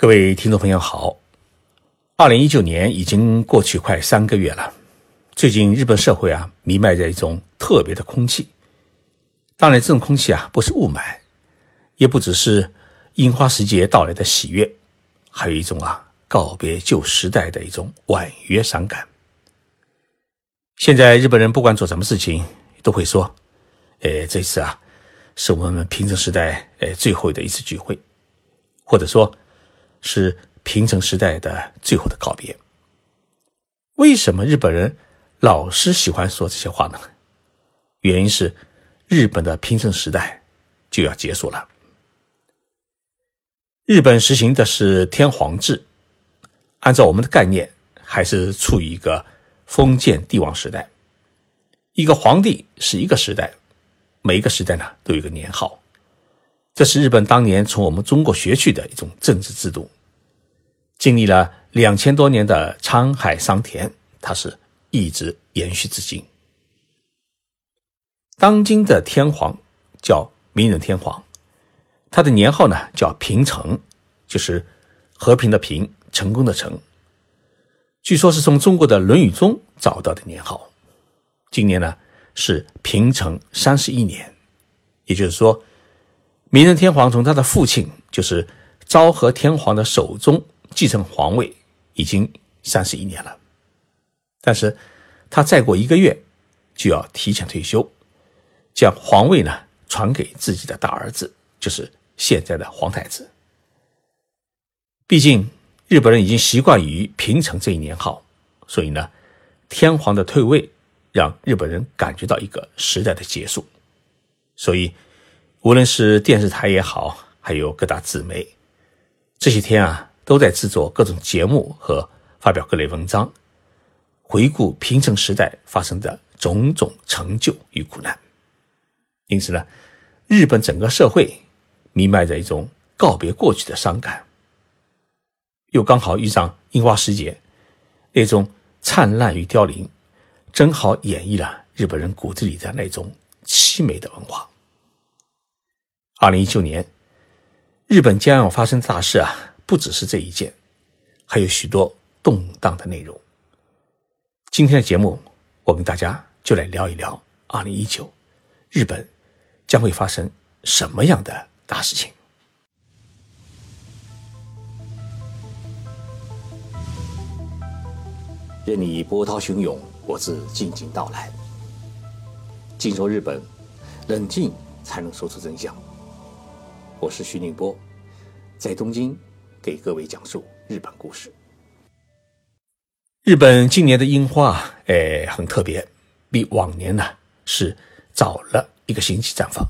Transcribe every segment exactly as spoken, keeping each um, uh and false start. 各位听众朋友好，二零一九年已经过去快三个月了。最近日本社会啊弥漫着一种特别的空气，当然这种空气啊不是雾霾，也不只是樱花时节到来的喜悦，还有一种啊告别旧时代的一种婉约伤感。现在日本人不管做什么事情都会说，哎，这次啊是我们平成时代、哎、最后的一次聚会，或者说是平成时代的最后的告别。为什么日本人老是喜欢说这些话呢？原因是日本的平成时代就要结束了。日本实行的是天皇制，按照我们的概念还是处于一个封建帝王时代。一个皇帝是一个时代，每一个时代呢都有一个年号，这是日本当年从我们中国学去的一种政治制度。经历了两千多年的沧海桑田，它是一直延续至今。当今的天皇叫明仁天皇，他的年号呢叫平成，就是和平的平，成功的成，据说是从中国的《论语》中找到的年号。今年呢是平成三十一年，也就是说明仁天皇从他的父亲就是昭和天皇的手中继承皇位已经三十一年了，但是他再过一个月就要提前退休，将皇位呢传给自己的大儿子，就是现在的皇太子。毕竟日本人已经习惯于平成这一年号，所以呢天皇的退位让日本人感觉到一个时代的结束。所以无论是电视台也好，还有各大纸媒，这些天啊都在制作各种节目和发表各类文章，回顾平成时代发生的种种成就与苦难。因此呢，日本整个社会弥漫着一种告别过去的伤感，又刚好遇上樱花时节，那种灿烂与凋零正好演绎了日本人骨子里的那种凄美的文化。二零一九年，日本将要发生的大事啊，不只是这一件，还有许多动荡的内容。今天的节目，我跟大家就来聊一聊二零一九，日本将会发生什么样的大事情。任你波涛汹涌，我自静静到来。静说日本，冷静才能说出真相。我是徐宁波，在东京给各位讲述日本故事。日本今年的樱花、哎、很特别，比往年呢是早了一个星期绽放。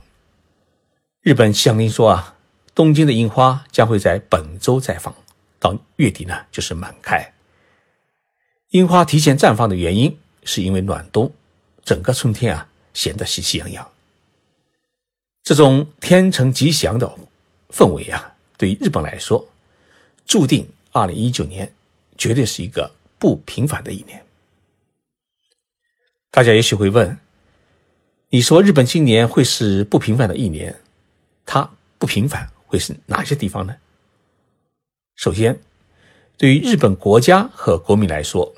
日本气象厅说啊，东京的樱花将会在本周再放，到月底呢就是满开。樱花提前绽放的原因是因为暖冬，整个春天啊显得喜气洋洋。这种天成吉祥的氛围啊，对于日本来说，注定二零一九年绝对是一个不平凡的一年。大家也许会问，你说日本今年会是不平凡的一年，它不平凡会是哪些地方呢？首先，对于日本国家和国民来说，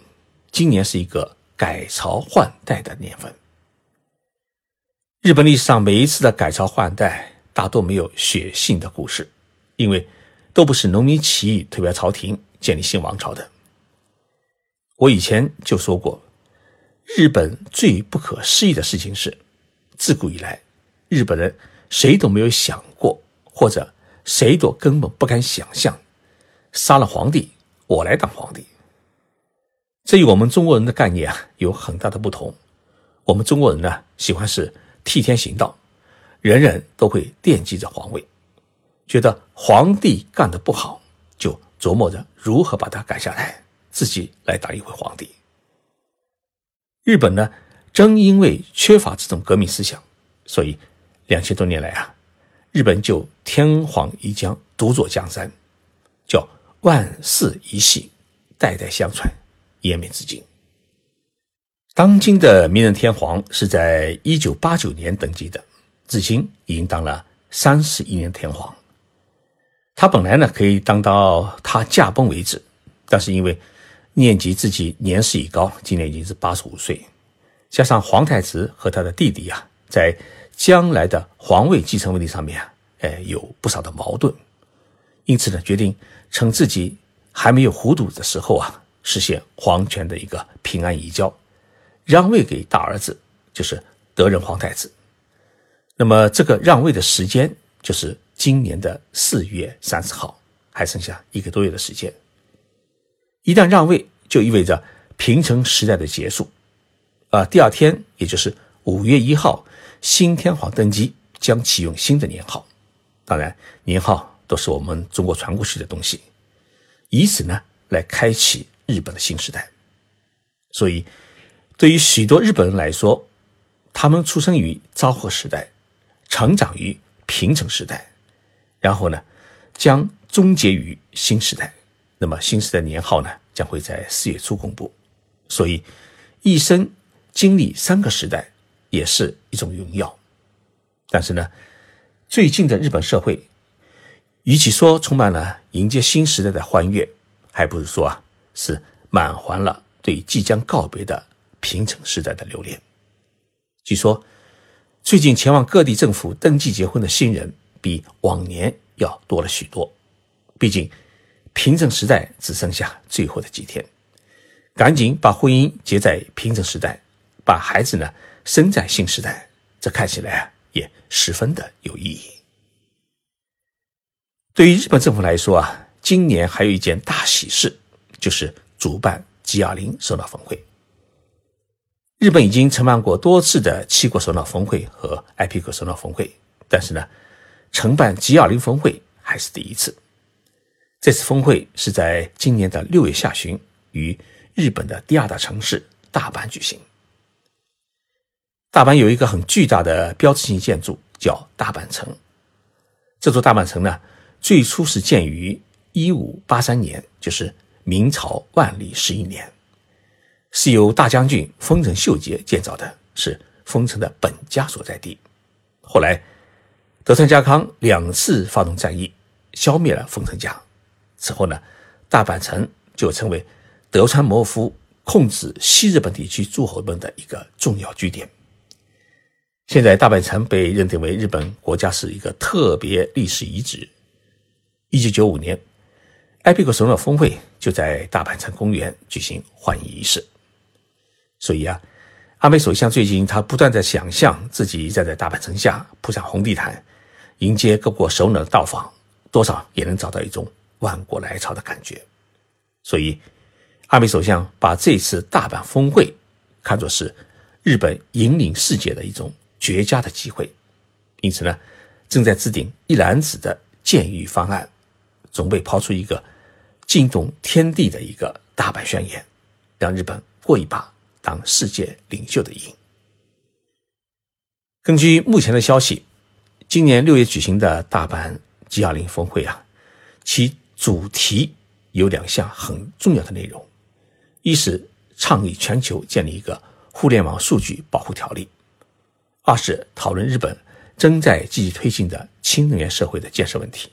今年是一个改朝换代的年份。日本历史上每一次的改朝换代大多没有血腥的故事，因为都不是农民起义推翻朝廷建立新王朝的。我以前就说过，日本最不可思议的事情是，自古以来日本人谁都没有想过，或者谁都根本不敢想象，杀了皇帝我来当皇帝。这与我们中国人的概念啊有很大的不同。我们中国人呢喜欢是替天行道，人人都会惦记着皇位，觉得皇帝干得不好，就琢磨着如何把他赶下来，自己来当一回皇帝。日本呢，正因为缺乏这种革命思想，所以两千多年来啊，日本就天皇一将独坐江山，叫万世一系，代代相传，延绵至今。当今的明仁天皇是在一九八九年登基的，至今已经当了三十一年天皇。他本来呢可以当到他驾崩为止，但是因为念及自己年事已高，今年已经是八十五岁，加上皇太子和他的弟弟啊，在将来的皇位继承问题上面啊，哎，有不少的矛盾，因此呢，决定趁自己还没有糊涂的时候啊，实现皇权的一个平安移交，让位给大儿子，就是德仁皇太子。那么这个让位的时间就是今年的四月三十号，还剩下一个多月的时间。一旦让位，就意味着平成时代的结束。呃，第二天，也就是五月一号，新天皇登基，将启用新的年号。当然，年号都是我们中国传过去的东西，以此呢来开启日本的新时代。所以，对于许多日本人来说，他们出生于昭和时代，成长于平成时代，然后呢将终结于新时代。那么新时代年号呢将会在四月初公布。所以一生经历三个时代也是一种荣耀。但是呢，最近的日本社会与其说充满了迎接新时代的欢悦，还不如说啊是满怀了对即将告别的平成时代的留恋。据说最近前往各地政府登记结婚的新人比往年要多了许多，毕竟平成时代只剩下最后的几天，赶紧把婚姻结在平成时代，把孩子呢生在新时代，这看起来啊也十分的有意义。对于日本政府来说啊，今年还有一件大喜事，就是主办 G二十 首脑峰会。日本已经承办过多次的七国首脑峰会和 I P C 首脑峰会，但是呢，承办 G二十 峰会还是第一次。这次峰会是在今年的六月下旬于日本的第二大城市大阪举行。大阪有一个很巨大的标志性建筑叫大阪城。这座大阪城呢，最初是建于一五八三年，就是明朝万历十一年。是由大将军丰臣秀吉建造的，是丰臣的本家所在地。后来德川家康两次发动战役，消灭了丰臣家。此后呢，大阪城就成为德川幕府控制西日本地区诸侯们的一个重要据点。现在大阪城被认定为日本国家是一个特别历史遗址。一九九五年 I P C 首脑峰会就在大阪城公园举行欢迎仪式。所以啊，阿美首相最近他不断在想象自己站在大阪城下铺上红地毯，迎接各国首脑的到访，多少也能找到一种万国来朝的感觉。所以阿美首相把这次大阪峰会看作是日本引领世界的一种绝佳的机会，因此呢，正在制定一揽子的建议方案，准备抛出一个惊动天地的一个大阪宣言，让日本过一把当世界领袖的瘾。根据目前的消息，今年六月举行的大阪 G二十 峰会啊，其主题有两项很重要的内容。一是倡议全球建立一个互联网数据保护条例。二是讨论日本正在积极推进的氢能源社会的建设问题。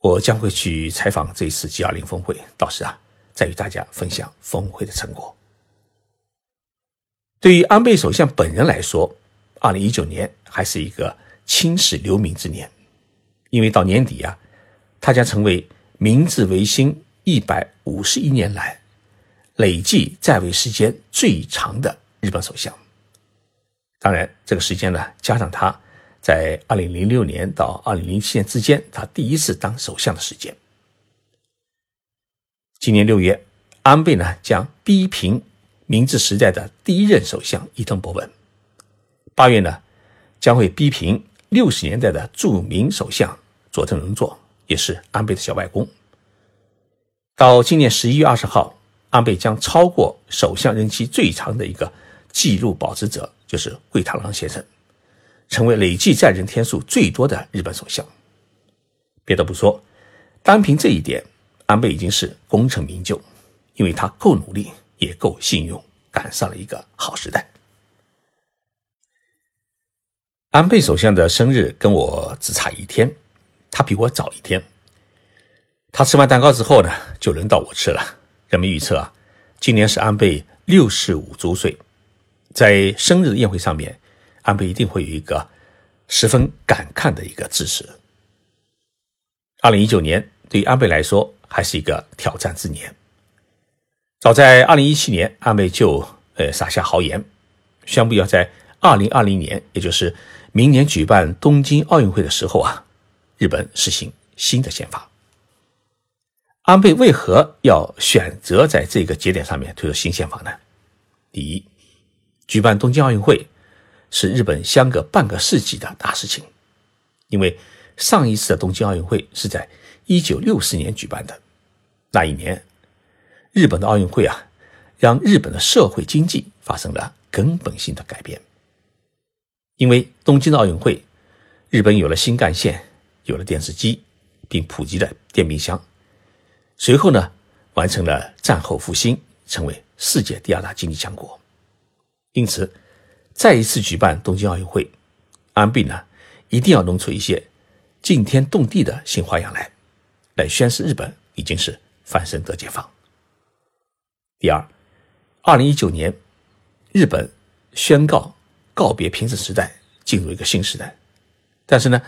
我将会去采访这一次 G二十 峰会，到时啊，再与大家分享峰会的成果。对于安倍首相本人来说，二零一九年还是一个青史留名之年，因为到年底啊，他将成为明治维新一百五十一年来累计在位时间最长的日本首相。当然，这个时间呢，加上他在二零零六年到二零零七年之间，他第一次当首相的时间。今年六月，安倍呢将逼平明治时代的第一任首相伊藤博文。八月呢，将会逼平六十年代的著名首相佐藤荣作，也是安倍的小外公。到今年十一月二十号，安倍将超过首相任期最长的一个纪录保持者，就是桂太郎先生，成为累计在任天数最多的日本首相。别的不说，单凭这一点，安倍已经是功成名就，因为他够努力，也够信用，赶上了一个好时代。安倍首相的生日跟我只差一天，他比我早一天，他吃完蛋糕之后呢，就轮到我吃了。人们预测啊，今年是安倍六十五周岁，在生日宴会上面，安倍一定会有一个十分感慨的一个致辞。二零一九年对于安倍来说还是一个挑战之年。早在二零一七年，安倍就呃撒下豪言，宣布要在二零二零年，也就是明年举办东京奥运会的时候啊，日本实行新的宪法。安倍为何要选择在这个节点上面推出新宪法呢？第一，举办东京奥运会是日本相隔半个世纪的大事情，因为上一次的东京奥运会是在一九六四年举办的。那一年，日本的奥运会啊，让日本的社会经济发生了根本性的改变。因为东京的奥运会，日本有了新干线，有了电视机，并普及了电冰箱。随后呢，完成了战后复兴，成为世界第二大经济强国。因此，再一次举办东京奥运会，安倍呢，一定要弄出一些惊天动地的新花样来，来宣示日本已经是翻身得解放。第二，二零一九年，日本宣告告别平成时代，进入一个新时代。但是呢，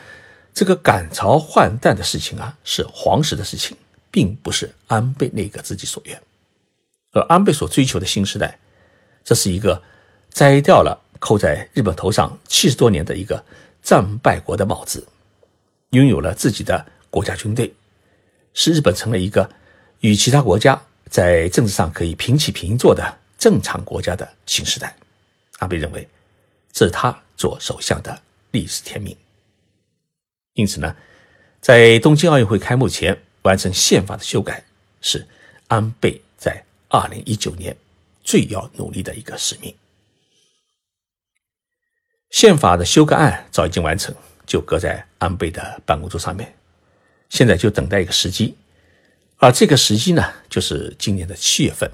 这个赶潮换代的事情啊，是皇室的事情，并不是安倍内阁自己所愿。而安倍所追求的新时代，这是一个摘掉了扣在日本头上七十多年的一个战败国的帽子，拥有了自己的国家军队，使日本成了一个与其他国家在政治上可以平起平坐的正常国家的新时代。安倍认为这是他做首相的历史天命。因此呢，在东京奥运会开幕前完成宪法的修改，是安倍在二零一九年最要努力的一个使命。宪法的修改案早已经完成，就搁在安倍的办公桌上面，现在就等待一个时机。而这个时机呢，就是今年的七月份，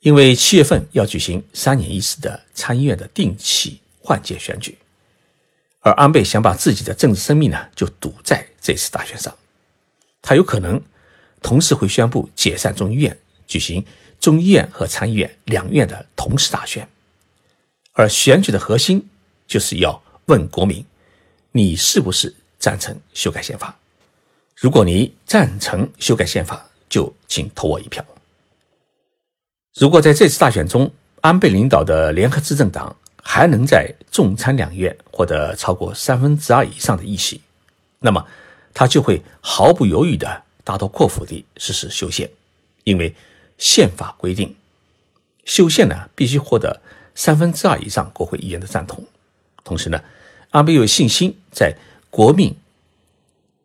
因为七月份要举行三年一次的参议院的定期换届选举，而安倍想把自己的政治生命呢，就赌在这次大选上。他有可能同时会宣布解散众议院，举行众议院和参议院两院的同时大选。而选举的核心就是要问国民，你是不是赞成修改宪法？如果你赞成修改宪法，就请投我一票。如果在这次大选中，安倍领导的联合执政党还能在众参两院获得超过三分之二以上的议席，那么他就会毫不犹豫地大刀阔斧地实施修宪。因为宪法规定，修宪呢必须获得三分之二以上国会议员的赞同。同时呢，安倍有信心在国民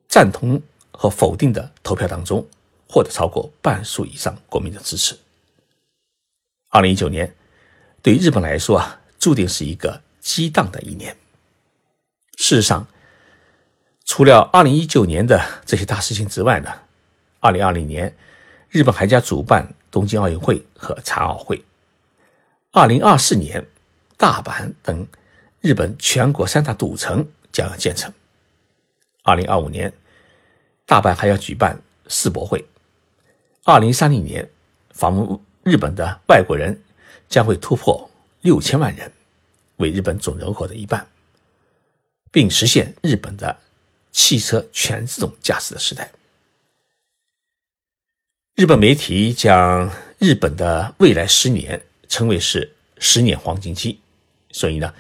赞同和否定的投票当中获得超过半数以上国民的支持。二零一九年对于日本来说啊，注定是一个激荡的一年。事实上，除了二零一九年的这些大事情之外呢，二零二零年日本还将主办东京奥运会和残奥会，二零二四年大阪等日本全国三大赌城将要建成，二零二五年大阪还要举办世博会，二零三零年访问日本的外国人将会突破六千万人，为日本总人口的一半，并实现日本的汽车全自动驾驶的时代。日本媒体将日本的未来十年称为是十年黄金期，所以呢，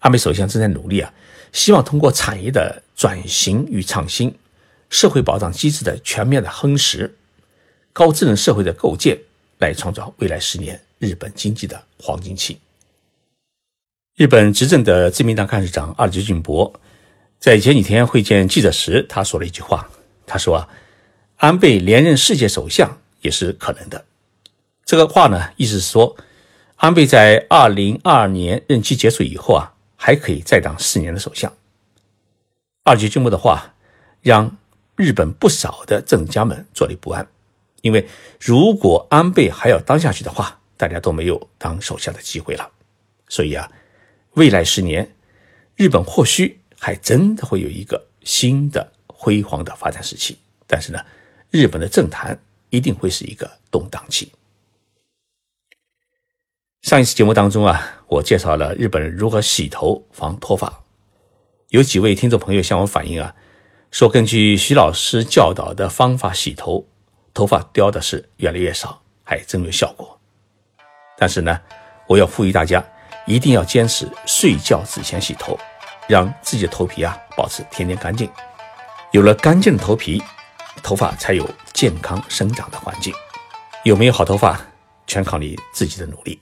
安倍首相正在努力啊，希望通过产业的转型与创新、社会保障机制的全面的夯实、高智能社会的构建，来创造未来十年日本经济的黄金期。日本执政的自民党干事长二之俊博在前几天会见记者时，他说了一句话，他说啊，安倍连任世界首相也是可能的。这个话呢，意思是说，安倍在二零二二年任期结束以后啊，还可以再当四年的首相。二之俊博的话，让日本不少的政家们坐立不安，因为如果安倍还要当下去的话，大家都没有当首相的机会了。所以啊，未来十年，日本或许还真的会有一个新的辉煌的发展时期，但是呢，日本的政坛一定会是一个动荡期。上一次节目当中啊，我介绍了日本人如何洗头防脱发。有几位听众朋友向我反映啊，说根据徐老师教导的方法洗头，头发掉的是越来越少，还真有效果。但是呢，我要呼吁大家一定要坚持睡觉之前洗头，让自己的头皮啊保持天天干净。有了干净的头皮，头发才有健康生长的环境。有没有好头发，全靠你自己的努力。